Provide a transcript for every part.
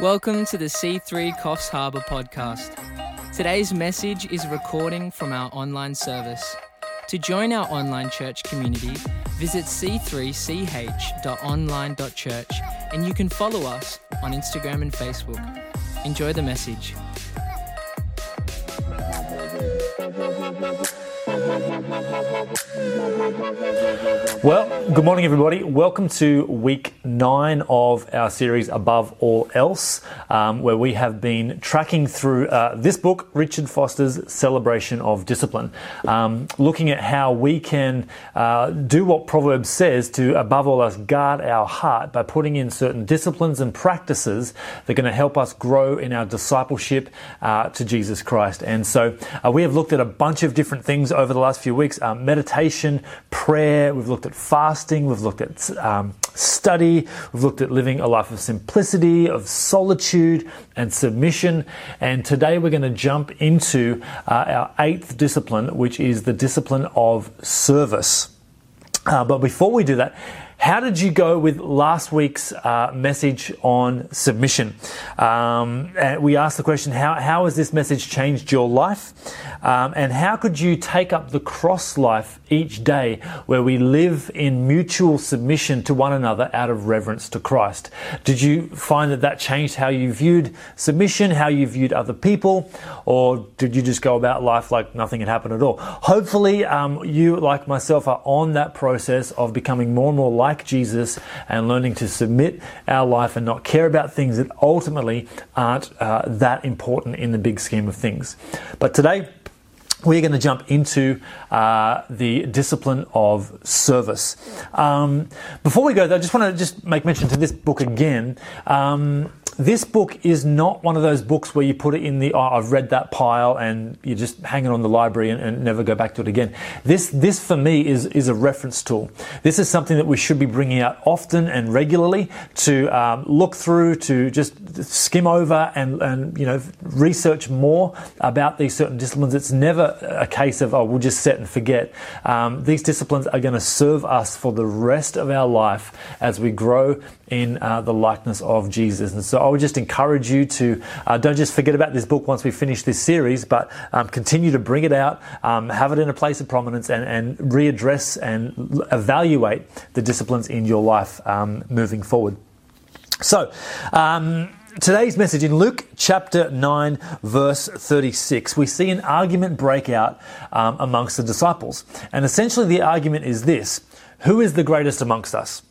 Welcome to the C3 Coffs Harbour podcast. Today's message is a recording from our online service. To join our online church community, visit c3ch.online.church and you can follow us on Instagram and Facebook. Enjoy the message. Well, good morning, everybody. Welcome to week 9 of our series Above All Else, where we have been tracking through this book, Richard Foster's Celebration of Discipline, looking at how we can do what Proverbs says to, above all else, guard our heart by putting in certain disciplines and practices that are going to help us grow in our discipleship to Jesus Christ. And so we have looked at a bunch of different things over the last few weeks, meditation, prayer, we've looked at fasting, we've looked at study, we've looked at living a life of simplicity, of solitude and submission, and today we're going to jump into our 8th discipline, which is the discipline of service. But before we do that, how did you go with last week's message on submission? And we asked the question, how has this message changed your life? And how could you take up the cross life each day where we live in mutual submission to one another out of reverence to Christ? Did you find that changed how you viewed submission, how you viewed other people? Or did you just go about life like nothing had happened at all? Hopefully, you, like myself, are on that process of becoming more and more like Jesus and learning to submit our life and not care about things that ultimately aren't that important in the big scheme of things. But today, we're going to jump into the discipline of service. Before we go, though, I just want to make mention to this book again. This book is not one of those books where you put it in the, oh, I've read that pile and you just hang it on the library and never go back to it again. This for me is a reference tool. This is something that we should be bringing out often and regularly to look through, to just skim over and research more about these certain disciplines. It's never a case of, we'll just set and forget. These disciplines are going to serve us for the rest of our life as we grow in the likeness of Jesus. And so I would just encourage you to don't just forget about this book once we finish this series, but continue to bring it out, have it in a place of prominence, and readdress and evaluate the disciplines in your life moving forward. So today's message in Luke chapter 9, verse 36, we see an argument break out amongst the disciples. And essentially the argument is this: who is the greatest amongst us?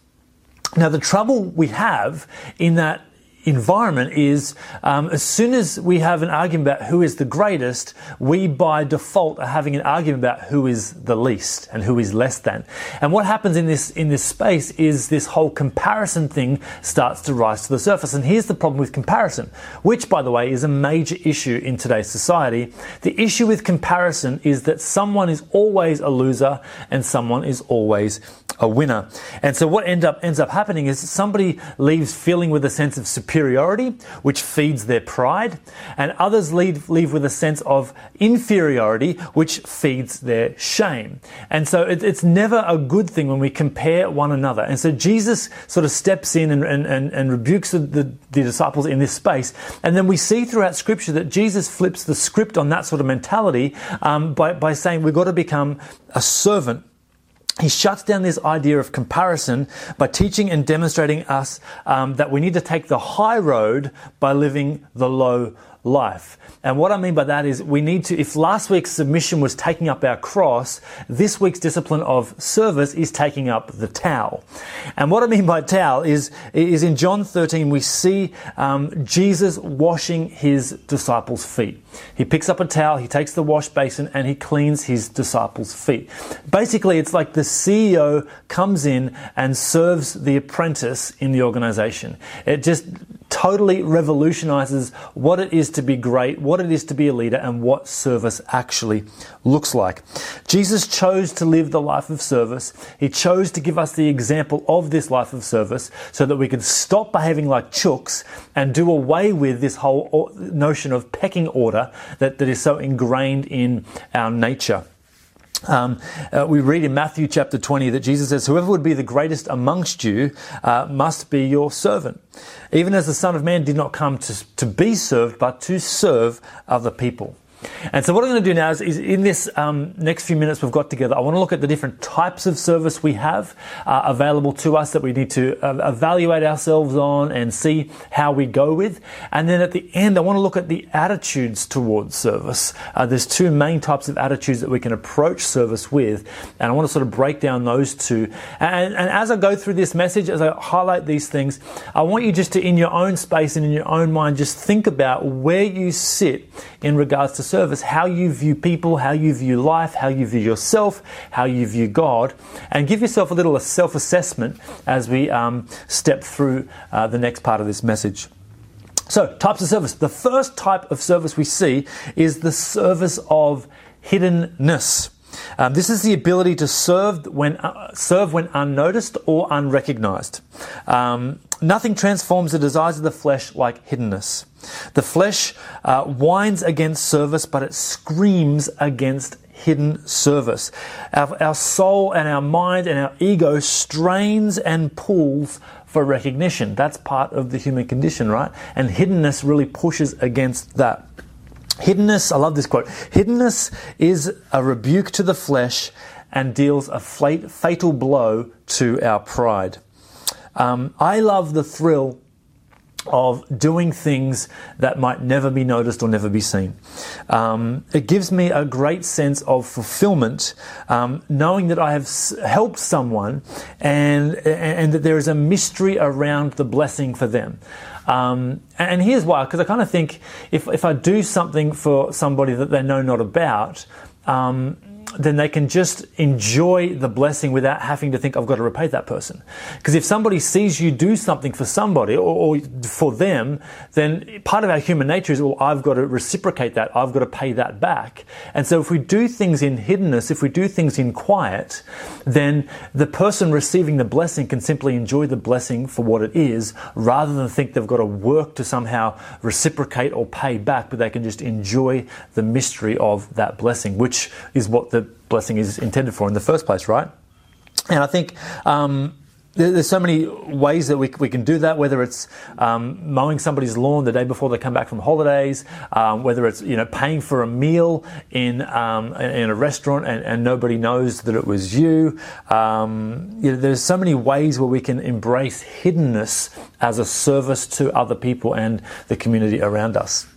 Now, the trouble we have in that environment is as soon as we have an argument about who is the greatest, we by default are having an argument about who is the least and who is less than. And what happens in this space is this whole comparison thing starts to rise to the surface. And here's the problem with comparison, which, by the way, is a major issue in today's society. The issue with comparison is that someone is always a loser and someone is always a winner. And so what ends up happening is somebody leaves feeling with a sense of superiority, which feeds their pride, and others leave with a sense of inferiority, which feeds their shame. And so it's never a good thing when we compare one another. And so Jesus sort of steps in and rebukes the disciples in this space. And then we see throughout Scripture that Jesus flips the script on that sort of mentality by saying we've got to become a servant. He shuts down this idea of comparison by teaching and demonstrating us that we need to take the high road by living the low life. And what I mean by that is we need to, if last week's submission was taking up our cross, this week's discipline of service is taking up the towel. And what I mean by towel is in John 13, we see Jesus washing his disciples' feet. He picks up a towel, he takes the wash basin, and he cleans his disciples' feet. Basically, it's like the CEO comes in and serves the apprentice in the organization. It just totally revolutionizes what it is to be great, what it is to be a leader, and what service actually looks like. Jesus chose to live the life of service. He chose to give us the example of this life of service so that we could stop behaving like chooks and do away with this whole notion of pecking order that is so ingrained in our nature. We read in Matthew chapter 20 that Jesus says, "Whoever would be the greatest amongst you must be your servant, even as the Son of Man did not come to be served, but to serve other people." And so what I'm going to do now is in this next few minutes we've got together, I want to look at the different types of service we have available to us that we need to evaluate ourselves on and see how we go with. And then at the end, I want to look at the attitudes towards service. There's two main types of attitudes that we can approach service with, and I want to sort of break down those two. And as I go through this message, as I highlight these things, I want you just to, in your own space and in your own mind, just think about where you sit in regards to service, how you view people, how you view life, how you view yourself, how you view God, and give yourself a little self-assessment as we step through the next part of this message. So, types of service. The first type of service we see is the service of hiddenness. This is the ability to serve when unnoticed or unrecognized. Nothing transforms the desires of the flesh like hiddenness. The flesh whines against service, but it screams against hidden service. Our soul and our mind and our ego strains and pulls for recognition. That's part of the human condition, right? And hiddenness really pushes against that. Hiddenness, I love this quote, hiddenness is a rebuke to the flesh and deals a fatal blow to our pride. I love the thrill of doing things that might never be noticed or never be seen. It gives me a great sense of fulfillment, knowing that I have helped someone and that there is a mystery around the blessing for them. And here's why, because I kind of think if I do something for somebody that they know not about, then they can just enjoy the blessing without having to think, I've got to repay that person. Because if somebody sees you do something for somebody or for them, then part of our human nature is, well, I've got to reciprocate that. I've got to pay that back. And so if we do things in hiddenness, if we do things in quiet, then the person receiving the blessing can simply enjoy the blessing for what it is, rather than think they've got to work to somehow reciprocate or pay back, but they can just enjoy the mystery of that blessing, which is what the blessing is intended for in the first place, right? And I think there's so many ways that we can do that, whether it's mowing somebody's lawn the day before they come back from holidays, whether it's, you know, paying for a meal in a restaurant and nobody knows that it was you. You know, there's so many ways where we can embrace hiddenness as a service to other people and the community around us.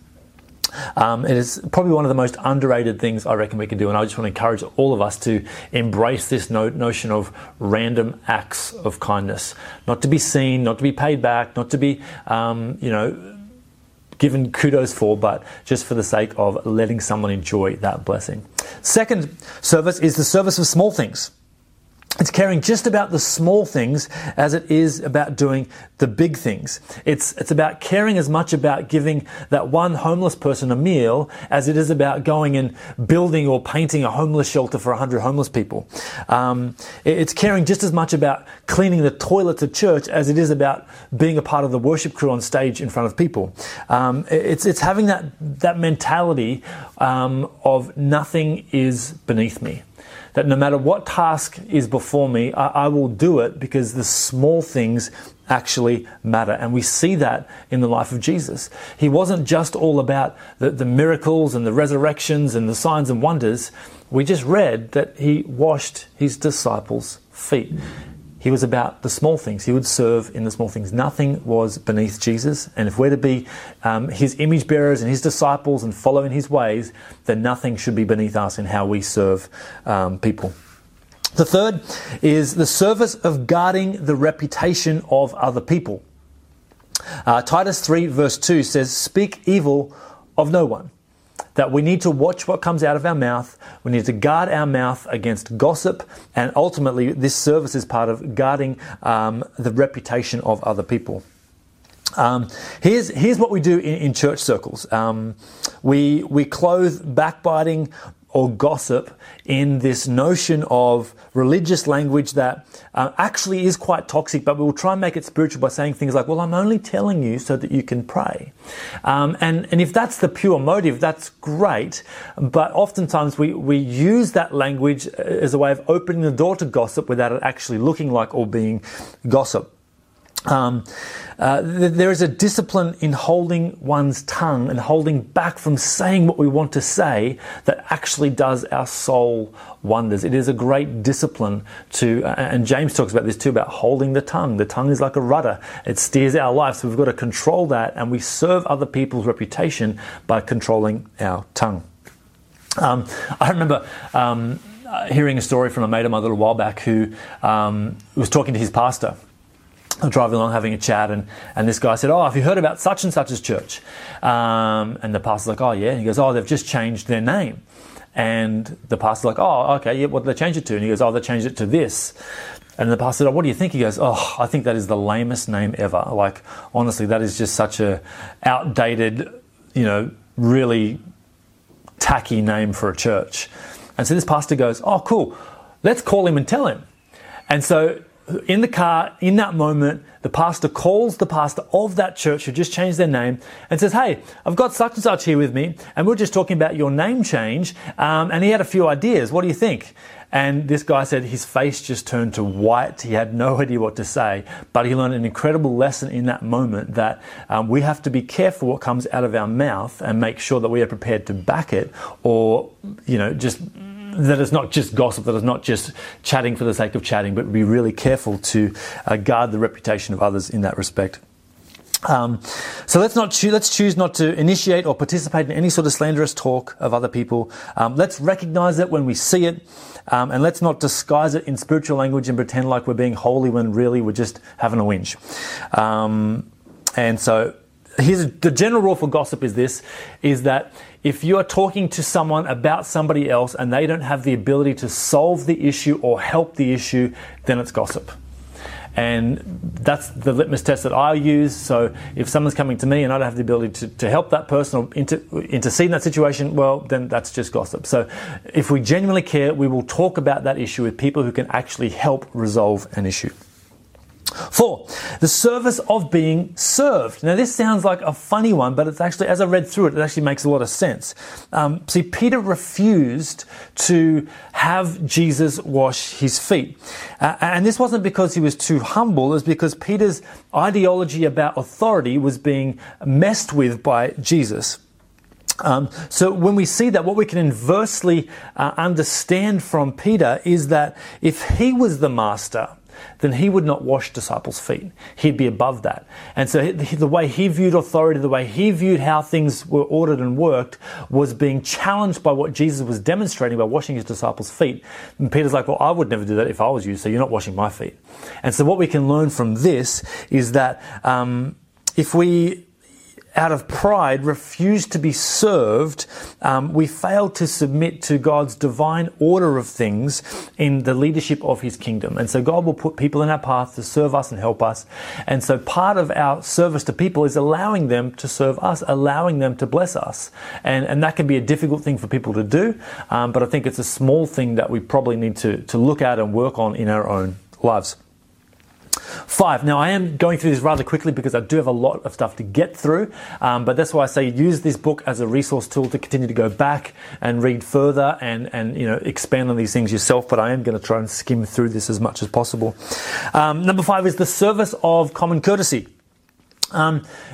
It is probably one of the most underrated things I reckon we can do, and I just want to encourage all of us to embrace this notion of random acts of kindness. Not to be seen, not to be paid back, not to be, given kudos for, but just for the sake of letting someone enjoy that blessing. Second service is the service of small things. It's caring just about the small things as it is about doing the big things. It's about caring as much about giving that one homeless person a meal as it is about going and building or painting a homeless shelter for 100 homeless people. It's caring just as much about cleaning the toilets of church as it is about being a part of the worship crew on stage in front of people. It's having that mentality of nothing is beneath me. That no matter what task is before me, I will do it because the small things actually matter. And we see that in the life of Jesus. He wasn't just all about the miracles and the resurrections and the signs and wonders. We just read that he washed his disciples' feet. He was about the small things. He would serve in the small things. Nothing was beneath Jesus. And if we're to be his image bearers and his disciples and follow in his ways, then nothing should be beneath us in how we serve people. The third is the service of guarding the reputation of other people. Titus 3 verse 2 says, "Speak evil of no one." That we need to watch what comes out of our mouth. We need to guard our mouth against gossip. And ultimately, this service is part of guarding the reputation of other people. Here's what we do in church circles. We clothe backbiting, or gossip in this notion of religious language that actually is quite toxic, but we will try and make it spiritual by saying things like, well, I'm only telling you so that you can pray. And if that's the pure motive, that's great. But oftentimes we use that language as a way of opening the door to gossip without it actually looking like or being gossip. There is a discipline in holding one's tongue and holding back from saying what we want to say that actually does our soul wonders. It is a great discipline to, and James talks about this too, about holding the tongue. The tongue is like a rudder. It steers our life, so we've got to control that, and we serve other people's reputation by controlling our tongue. I remember hearing a story from a mate of mine a little while back who was talking to his pastor. Driving along, having a chat, and this guy said, "Oh, have you heard about such and such's church?" And the pastor's like, "Oh, yeah." And he goes, "Oh, they've just changed their name." And the pastor's like, "Oh, okay, yeah, what did they change it to?" And he goes, "Oh, they changed it to this." And the pastor said, "Oh, what do you think?" He goes, "Oh, I think that is the lamest name ever. Like, honestly, that is just such a outdated, really tacky name for a church." And so this pastor goes, "Oh, cool. Let's call him and tell him." And so in the car, in that moment, the pastor calls the pastor of that church who just changed their name and says, "Hey, I've got such and such here with me, and we're just talking about your name change, and he had a few ideas. What do you think?" And this guy said his face just turned to white. He had no idea what to say, but he learned an incredible lesson in that moment that we have to be careful what comes out of our mouth and make sure that we are prepared to back it, or, just that it's not just gossip, that it's not just chatting for the sake of chatting, but be really careful to guard the reputation of others in that respect. So let's choose not to initiate or participate in any sort of slanderous talk of other people. Let's recognize it when we see it, and let's not disguise it in spiritual language and pretend like we're being holy when really we're just having a whinge. And so the general rule for gossip is that if you are talking to someone about somebody else and they don't have the ability to solve the issue or help the issue, then it's gossip. And that's the litmus test that I use. So if someone's coming to me and I don't have the ability to help that person or intercede in that situation, well, then that's just gossip. So if we genuinely care, we will talk about that issue with people who can actually help resolve an issue. 4, the service of being served. Now, this sounds like a funny one, but it's actually, as I read through it, it actually makes a lot of sense. See, Peter refused to have Jesus wash his feet. And this wasn't because he was too humble. It was because Peter's ideology about authority was being messed with by Jesus. So when we see that, what we can inversely understand from Peter is that if he was the master, then he would not wash disciples' feet. He'd be above that. And so the way he viewed authority, the way he viewed how things were ordered and worked was being challenged by what Jesus was demonstrating by washing his disciples' feet. And Peter's like, well, I would never do that if I was you, so you're not washing my feet. And so what we can learn from this is that if we, out of pride, refuse to be served, we fail to submit to God's divine order of things in the leadership of his kingdom. And so God will put people in our path to serve us and help us. And so part of our service to people is allowing them to serve us, allowing them to bless us. And that can be a difficult thing for people to do, but I think it's a small thing that we probably need to look at and work on in our own lives. 5. Now, I am going through this rather quickly because I do have a lot of stuff to get through, but that's why I say use this book as a resource tool to continue to go back and read further and expand on these things yourself, but I am going to try and skim through this as much as possible. Number 5 is the service of common courtesy.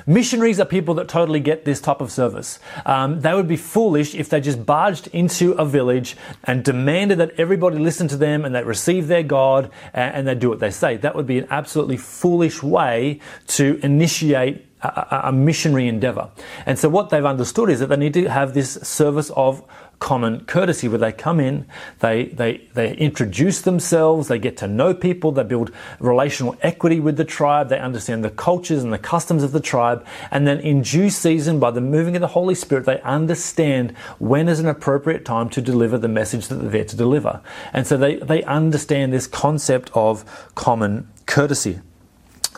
Missionaries are people that totally get this type of service. They would be foolish if they just barged into a village and demanded that everybody listen to them and they receive their God and they do what they say. That would be an absolutely foolish way to initiate a missionary endeavor. And so what they've understood is that they need to have this service of common courtesy where they come in, they introduce themselves, they get to know people, they build relational equity with the tribe, they understand the cultures and the customs of the tribe, and then in due season, by the moving of the Holy Spirit, they understand when is an appropriate time to deliver the message that they're there to deliver. And so they understand this concept of common courtesy.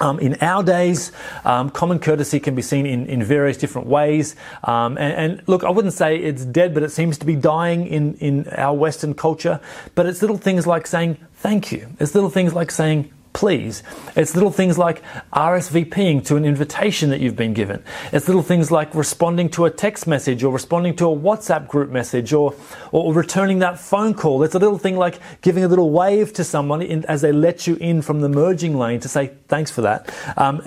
In our days, common courtesy can be seen in various different ways. And look, I wouldn't say it's dead, but it seems to be dying in our Western culture. But it's little things like saying thank you. It's little things like saying please. It's little things like RSVPing to an invitation that you've been given. It's little things like responding to a text message or responding to a WhatsApp group message or returning that phone call. It's a little thing like giving a little wave to someone as they let you in from the merging lane to say thanks for that.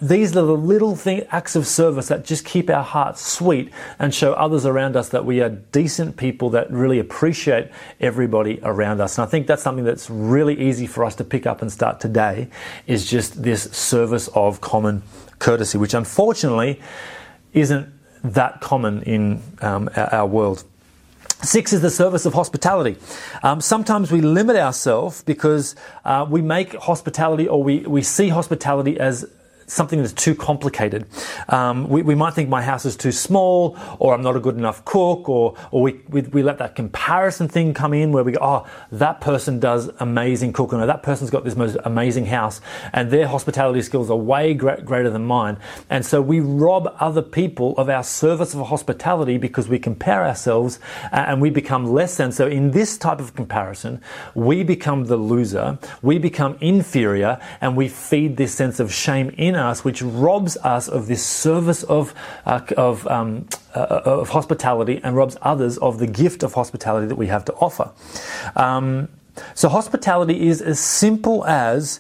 These are the little acts of service that just keep our hearts sweet and show others around us that we are decent people that really appreciate everybody around us. And I think that's something that's really easy for us to pick up and start today, is just this service of common courtesy, which unfortunately isn't that common in our world. 6 is the service of hospitality. Sometimes we limit ourselves because we make hospitality, or we see hospitality as something that's too complicated. We might think my house is too small, or I'm not a good enough cook, or we let that comparison thing come in where we go, oh, that person does amazing cooking, or that person's got this most amazing house, and their hospitality skills are way greater than mine. And so we rob other people of our service of hospitality because we compare ourselves, and we become less than. So in this type of comparison, we become the loser, we become inferior, and we feed this sense of shame in us, which robs us of this service of hospitality, and robs others of the gift of hospitality that we have to offer. So hospitality is as simple as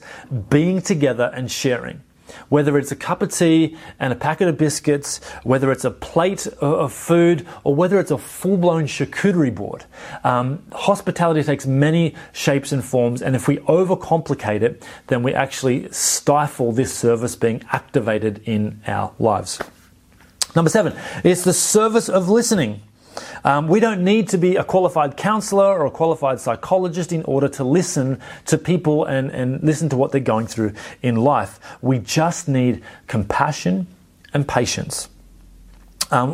being together and sharing. Whether it's a cup of tea and a packet of biscuits, whether it's a plate of food, or whether it's a full-blown charcuterie board. Hospitality takes many shapes and forms, and if we overcomplicate it, then we actually stifle this service being activated in our lives. Number 7 is the service of listening. We don't need to be a qualified counselor or a qualified psychologist in order to listen to people and listen to what they're going through in life. We just need compassion and patience.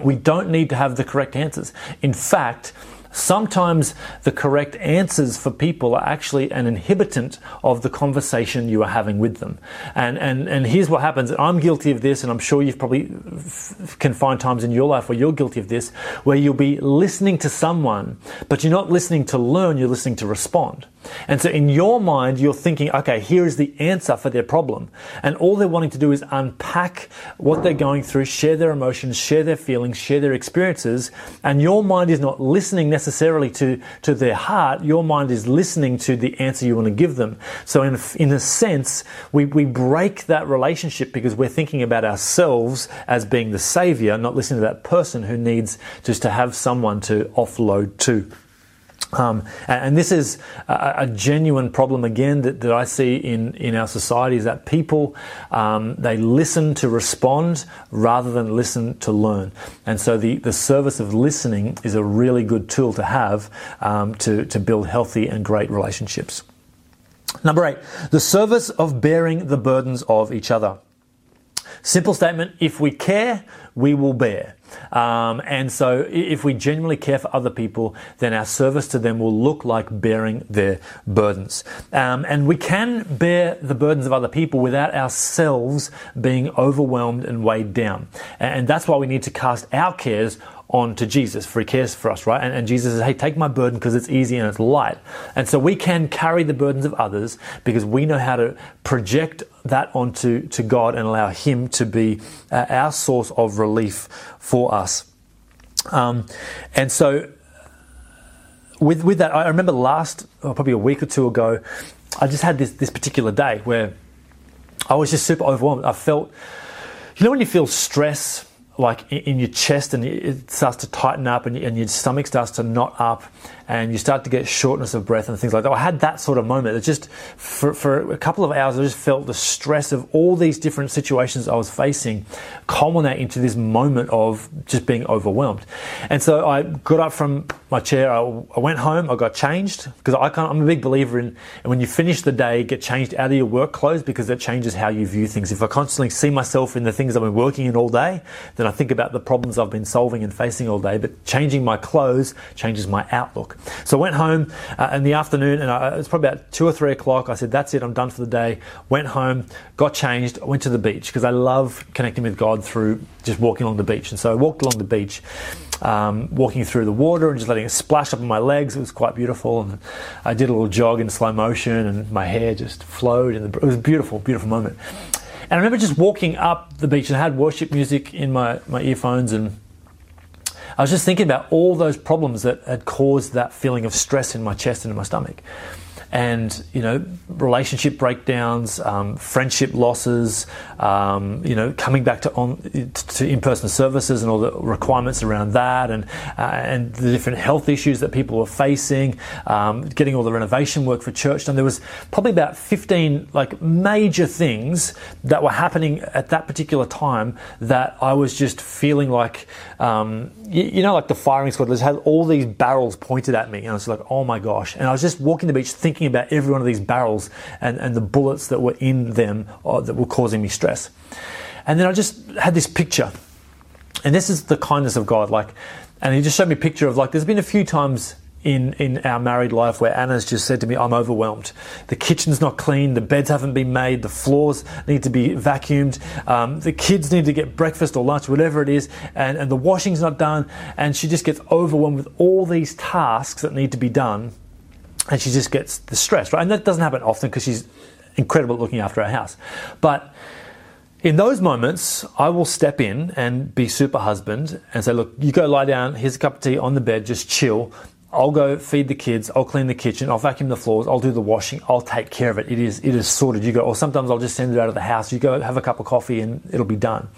We don't need to have the correct answers. In fact, sometimes the correct answers for people are actually an inhibitant of the conversation you are having with them. And here's what happens. I'm guilty of this, and I'm sure you've probably can find times in your life where you're guilty of this, where you'll be listening to someone, but you're not listening to learn, you're listening to respond. And so in your mind, you're thinking, okay, here is the answer for their problem. And all they're wanting to do is unpack what they're going through, share their emotions, share their feelings, share their experiences. And your mind is not listening necessarily to their heart. Your mind is listening to the answer you want to give them. So in a sense, we break that relationship because we're thinking about ourselves as being the savior, not listening to that person who needs just to have someone to offload to. And this is a genuine problem, again, that I see in our society, is that people, they listen to respond rather than listen to learn. And so the service of listening is a really good tool to have to build healthy and great relationships. Number 8, the service of bearing the burdens of each other. Simple statement: if we care, we will bear. And so if we genuinely care for other people, then our service to them will look like bearing their burdens. And we can bear the burdens of other people without ourselves being overwhelmed and weighed down. And that's why we need to cast our cares on to Jesus, for he cares for us, right? And Jesus says, hey, take my burden because it's easy and it's light. And so we can carry the burdens of others because we know how to project that onto to God and allow him to be our source of relief for us. And so with that, I remember probably a week or two ago, I just had this particular day where I was just super overwhelmed. I felt, you know when you feel stress, like in your chest, and it starts to tighten up, and your stomach starts to knot up, and you start to get shortness of breath and things like that. I had that sort of moment. It just, for a couple of hours, I just felt the stress of all these different situations I was facing culminate into this moment of just being overwhelmed. And so I got up from my chair, I went home, I got changed, because I'm a big believer in, and when you finish the day, get changed out of your work clothes, because that changes how you view things. If I constantly see myself in the things I've been working in all day, then and I think about the problems I've been solving and facing all day, but changing my clothes changes my outlook. So I went home in the afternoon, and it was probably about 2 or 3 o'clock. I said, that's it, I'm done for the day. Went home, got changed, went to the beach, because I love connecting with God through just walking along the beach. And so I walked along the beach, walking through the water and just letting it splash up on my legs. It was quite beautiful, and I did a little jog in slow motion, and my hair just flowed, and it was a beautiful, beautiful moment. And I remember just walking up the beach, and I had worship music in my earphones, and I was just thinking about all those problems that had caused that feeling of stress in my chest and in my stomach. And, you know, relationship breakdowns, friendship losses, you know, coming back to in-person services and all the requirements around that, and the different health issues that people were facing, getting all the renovation work for church done. There was probably about 15 like major things that were happening at that particular time that I was just feeling like, you know, like the firing squad just had all these barrels pointed at me, and I was like, oh my gosh. And I was just walking the beach thinking about every one of these barrels and the bullets that were in them that were causing me stress. And then I just had this picture, and this is the kindness of God, like, and he just showed me a picture of, like, there's been a few times in our married life where Anna's just said to me, I'm overwhelmed. The kitchen's not clean, the beds haven't been made, the floors need to be vacuumed, the kids need to get breakfast or lunch, whatever it is, and the washing's not done, and she just gets overwhelmed with all these tasks that need to be done. And she just gets the stress, right? And that doesn't happen often because she's incredible at looking after our house. But in those moments, I will step in and be super husband and say, look, you go lie down, here's a cup of tea on the bed, just chill. I'll go feed the kids, I'll clean the kitchen, I'll vacuum the floors, I'll do the washing, I'll take care of it. It is sorted. You go, or sometimes I'll just send it out of the house. You go have a cup of coffee and it'll be done.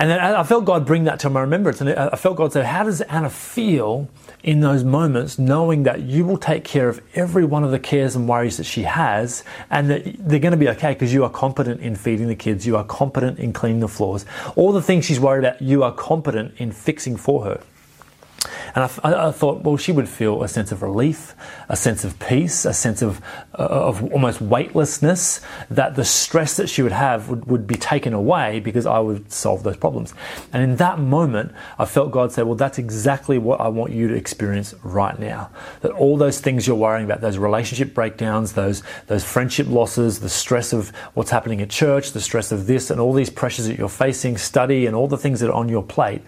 And then I felt God bring that to my remembrance. And I felt God say, how does Anna feel in those moments, knowing that you will take care of every one of the cares and worries that she has, and that they're going to be okay because you are competent in feeding the kids, you are competent in cleaning the floors. All the things she's worried about, you are competent in fixing for her. And I thought, well, she would feel a sense of relief, a sense of peace, a sense of almost weightlessness, that the stress that she would have would be taken away because I would solve those problems. And in that moment, I felt God say, well, that's exactly what I want you to experience right now. That all those things you're worrying about, those relationship breakdowns, those friendship losses, the stress of what's happening at church, the stress of this and all these pressures that you're facing, study and all the things that are on your plate,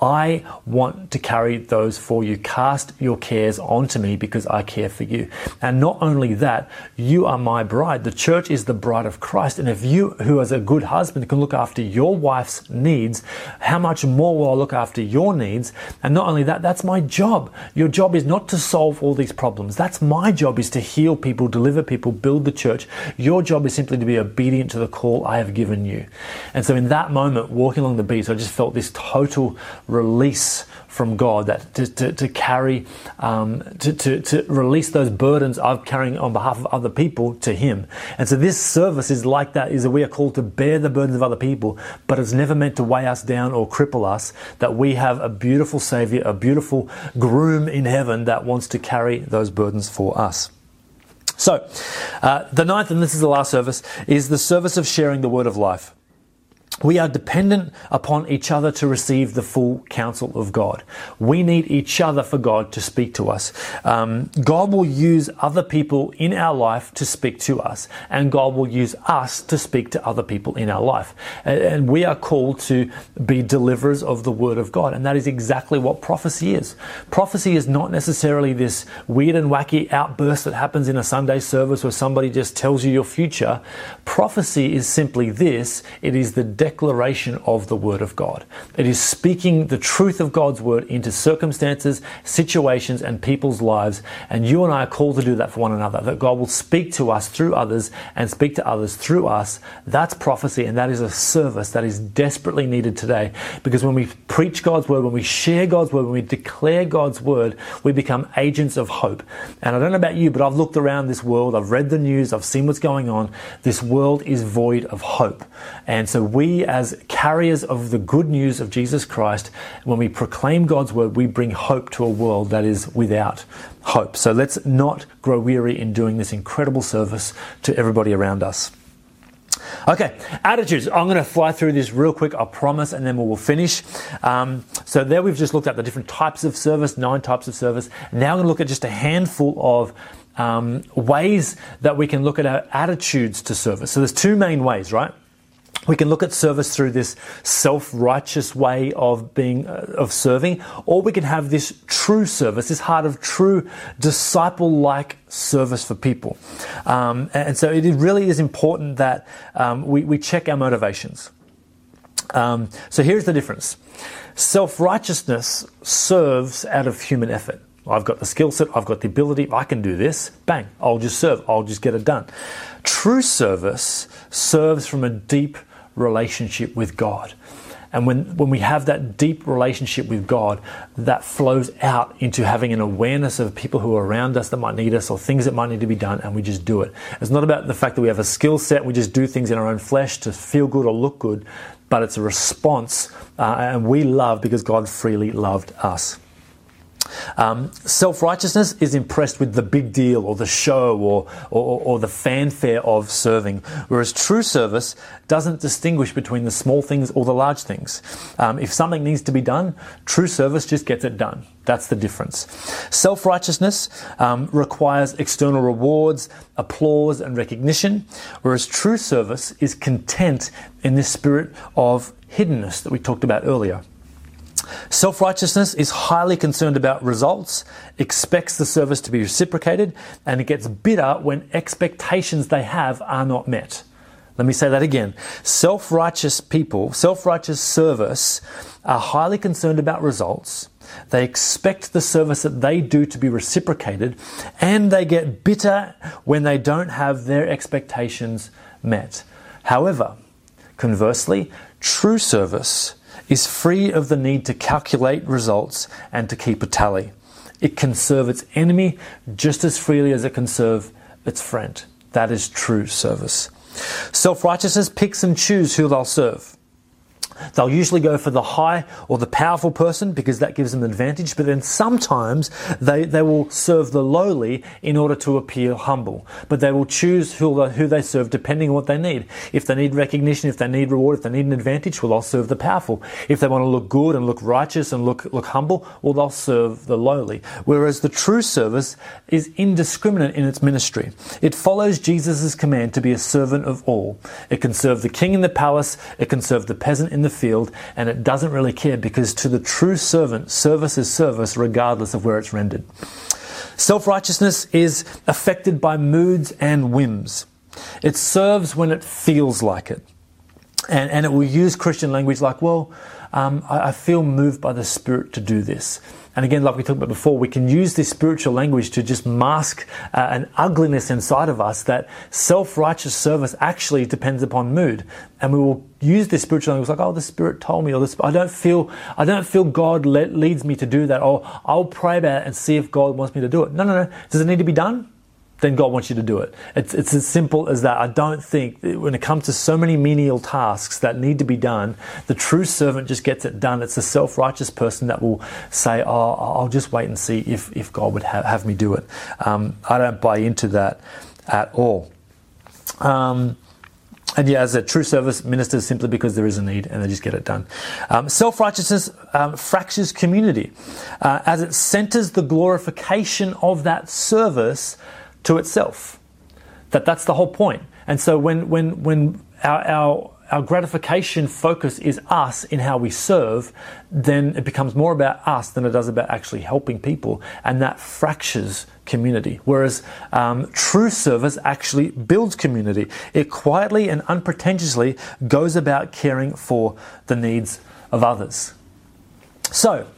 I want to carry those for you. Cast your cares onto me because I care for you. And not only that, you are my bride. The church is the bride of Christ. And if you, who as a good husband, can look after your wife's needs, how much more will I look after your needs? And not only that, that's my job. Your job is not to solve all these problems. That's my job, is to heal people, deliver people, build the church. Your job is simply to be obedient to the call I have given you. And so in that moment, walking along the beach, I just felt this total release from God, that to carry, to release those burdens I'm carrying on behalf of other people to Him. And so this service is like that, is that we are called to bear the burdens of other people, but it's never meant to weigh us down or cripple us, that we have a beautiful Savior, a beautiful groom in heaven that wants to carry those burdens for us. So, the ninth, and this is the last service, is the service of sharing the word of life. We are dependent upon each other to receive the full counsel of God. We need each other for God to speak to us. God will use other people in our life to speak to us, and God will use us to speak to other people in our life. And we are called to be deliverers of the Word of God, and that is exactly what prophecy is. Prophecy is not necessarily this weird and wacky outburst that happens in a Sunday service where somebody just tells you your future. Prophecy is simply this. It is the declaration of the Word of God. It is speaking the truth of God's Word into circumstances, situations, and people's lives. And you and I are called to do that for one another, that God will speak to us through others and speak to others through us. That's prophecy, and that is a service that is desperately needed today, because when we preach God's Word, when we share God's Word, when we declare God's Word, we become agents of hope. And I don't know about you, but I've looked around this world, I've read the news, I've seen what's going on. This world is void of hope. And so we, as carriers of the good news of Jesus Christ, when we proclaim God's word, we bring hope to a world that is without hope. So let's not grow weary in doing this incredible service to everybody around us. Okay, attitudes. I'm going to fly through this real quick, I promise, and then we will finish. So there we've just looked at the different types of service, 9 types of service. Now I'm going to look at just a handful of ways that we can look at our attitudes to service. So there's 2 main ways, right? We can look at service through this self-righteous way of being, of serving, or we can have this true service, this heart of true disciple-like service for people. And so it really is important that we check our motivations. So here's the difference. Self-righteousness serves out of human effort. I've got the skill set, I've got the ability, I can do this, bang, I'll just serve, I'll just get it done. True service serves from a deep relationship with God. And when we have that deep relationship with God, that flows out into having an awareness of people who are around us that might need us or things that might need to be done, and we just do it. It's not about the fact that we have a skill set, we just do things in our own flesh to feel good or look good, but it's a response, and we love because God freely loved us. Self-righteousness is impressed with the big deal or the show or the fanfare of serving, whereas true service doesn't distinguish between the small things or the large things. If something needs to be done, true service just gets it done. That's the difference. Self-righteousness requires external rewards, applause and recognition, whereas true service is content in this spirit of hiddenness that we talked about earlier. Self-righteousness is highly concerned about results, expects the service to be reciprocated, and it gets bitter when expectations they have are not met. Let me say that again. Self-righteous people, self-righteous service, are highly concerned about results. They expect the service that they do to be reciprocated, and they get bitter when they don't have their expectations met. However, conversely, true service is free of the need to calculate results and to keep a tally. It can serve its enemy just as freely as it can serve its friend. That is true service. Self-righteousness picks and chooses who they'll serve. They'll usually go for the high or the powerful person because that gives them an advantage, but then sometimes they will serve the lowly in order to appear humble. But they will choose who they serve depending on what they need. If they need recognition, if they need reward, if they need an advantage, well, they'll serve the powerful. If they want to look good and look righteous and look humble, well, they'll serve the lowly. Whereas the true service is indiscriminate in its ministry. It follows Jesus' command to be a servant of all. It can serve the king in the palace, it can serve the peasant in the field, and it doesn't really care, because to the true servant, service is service regardless of where it's rendered. Self-righteousness is affected by moods and whims. It serves when it feels like it. And it will use Christian language like, well, I feel moved by the Spirit to do this. And again, like we talked about before, we can use this spiritual language to just mask an ugliness inside of us, that self-righteous service actually depends upon mood. And we will use this spiritual language like, oh, the Spirit told me, or this, I don't feel God leads me to do that, or I'll pray about it and see if God wants me to do it. No. Does it need to be done? Then God wants you to do it. It's as simple as that. I don't think, when it comes to so many menial tasks that need to be done, the true servant just gets it done. It's the self-righteous person that will say, oh, I'll just wait and see if God would have me do it. I don't buy into that at all. And yeah, as a true service minister, simply because there is a need and they just get it done. Self-righteousness fractures community, as it centers the glorification of that service to itself. That's the whole point. And so when our gratification focus is us in how we serve, then it becomes more about us than it does about actually helping people, and that fractures community. Whereas true service actually builds community. It quietly and unpretentiously goes about caring for the needs of others. So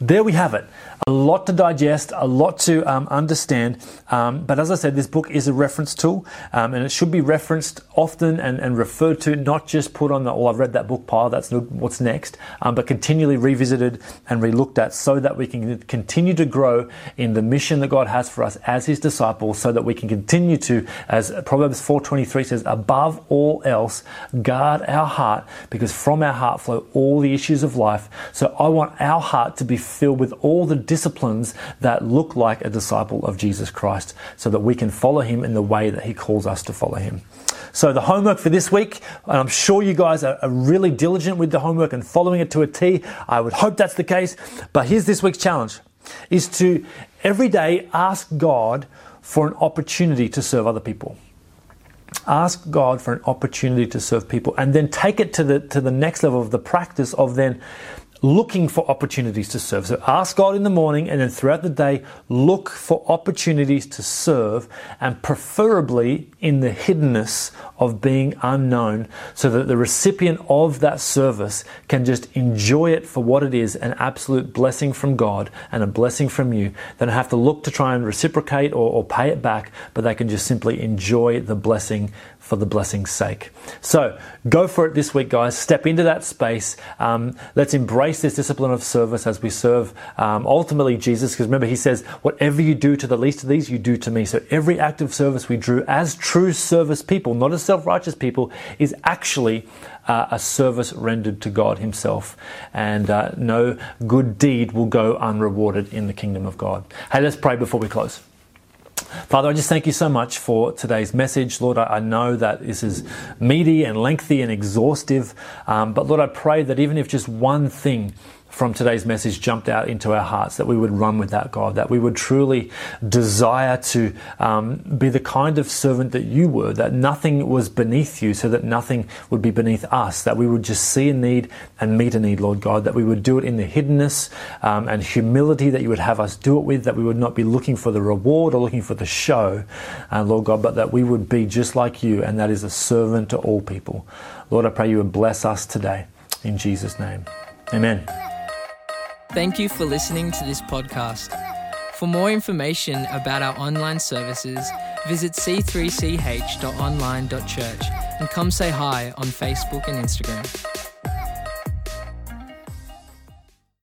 there we have it. A lot to digest, a lot to understand, but as I said, this book is a reference tool, and it should be referenced often and referred to, not just put on the, oh, I've read that book pile, that's what's next, but continually revisited and relooked at, so that we can continue to grow in the mission that God has for us as His disciples, so that we can continue to, as Proverbs 4:23 says, above all else, guard our heart, because from our heart flow all the issues of life. So I want our heart to be filled with all the disciplines that look like a disciple of Jesus Christ, so that we can follow him in the way that he calls us to follow him. So the homework for this week, and I'm sure you guys are really diligent with the homework and following it to a T. I would hope that's the case. But here's this week's challenge, is to every day ask God for an opportunity to serve other people. Ask God for an opportunity to serve people, and then take it to the next level of the practice of then looking for opportunities to serve. So ask God in the morning, and then throughout the day, look for opportunities to serve, and preferably in the hiddenness of being unknown, so that the recipient of that service can just enjoy it for what it is, an absolute blessing from God and a blessing from you. They don't have to look to try and reciprocate or pay it back, but they can just simply enjoy the blessing for the blessing's sake. So go for it this week, guys. Step into that space. Let's embrace this discipline of service as we serve ultimately Jesus, because remember, he says, whatever you do to the least of these, you do to me. So every act of service we do as true service people, not as self-righteous people, is actually a service rendered to God himself, and no good deed will go unrewarded in the kingdom of God. Hey, let's pray before we close. Father, I just thank you so much for today's message. Lord, I know that this is meaty and lengthy and exhaustive, but Lord, I pray that even if just one thing from today's message jumped out into our hearts, that we would run with that, God, that we would truly desire to be the kind of servant that you were, that nothing was beneath you, so that nothing would be beneath us, that we would just see a need and meet a need, Lord God, that we would do it in the hiddenness and humility that you would have us do it with, that we would not be looking for the reward or looking for the show, Lord God, but that we would be just like you, and that is a servant to all people. Lord, I pray you would bless us today. In Jesus' name, amen. Thank you for listening to this podcast. For more information about our online services, visit c3ch.online.church and come say hi on Facebook and Instagram.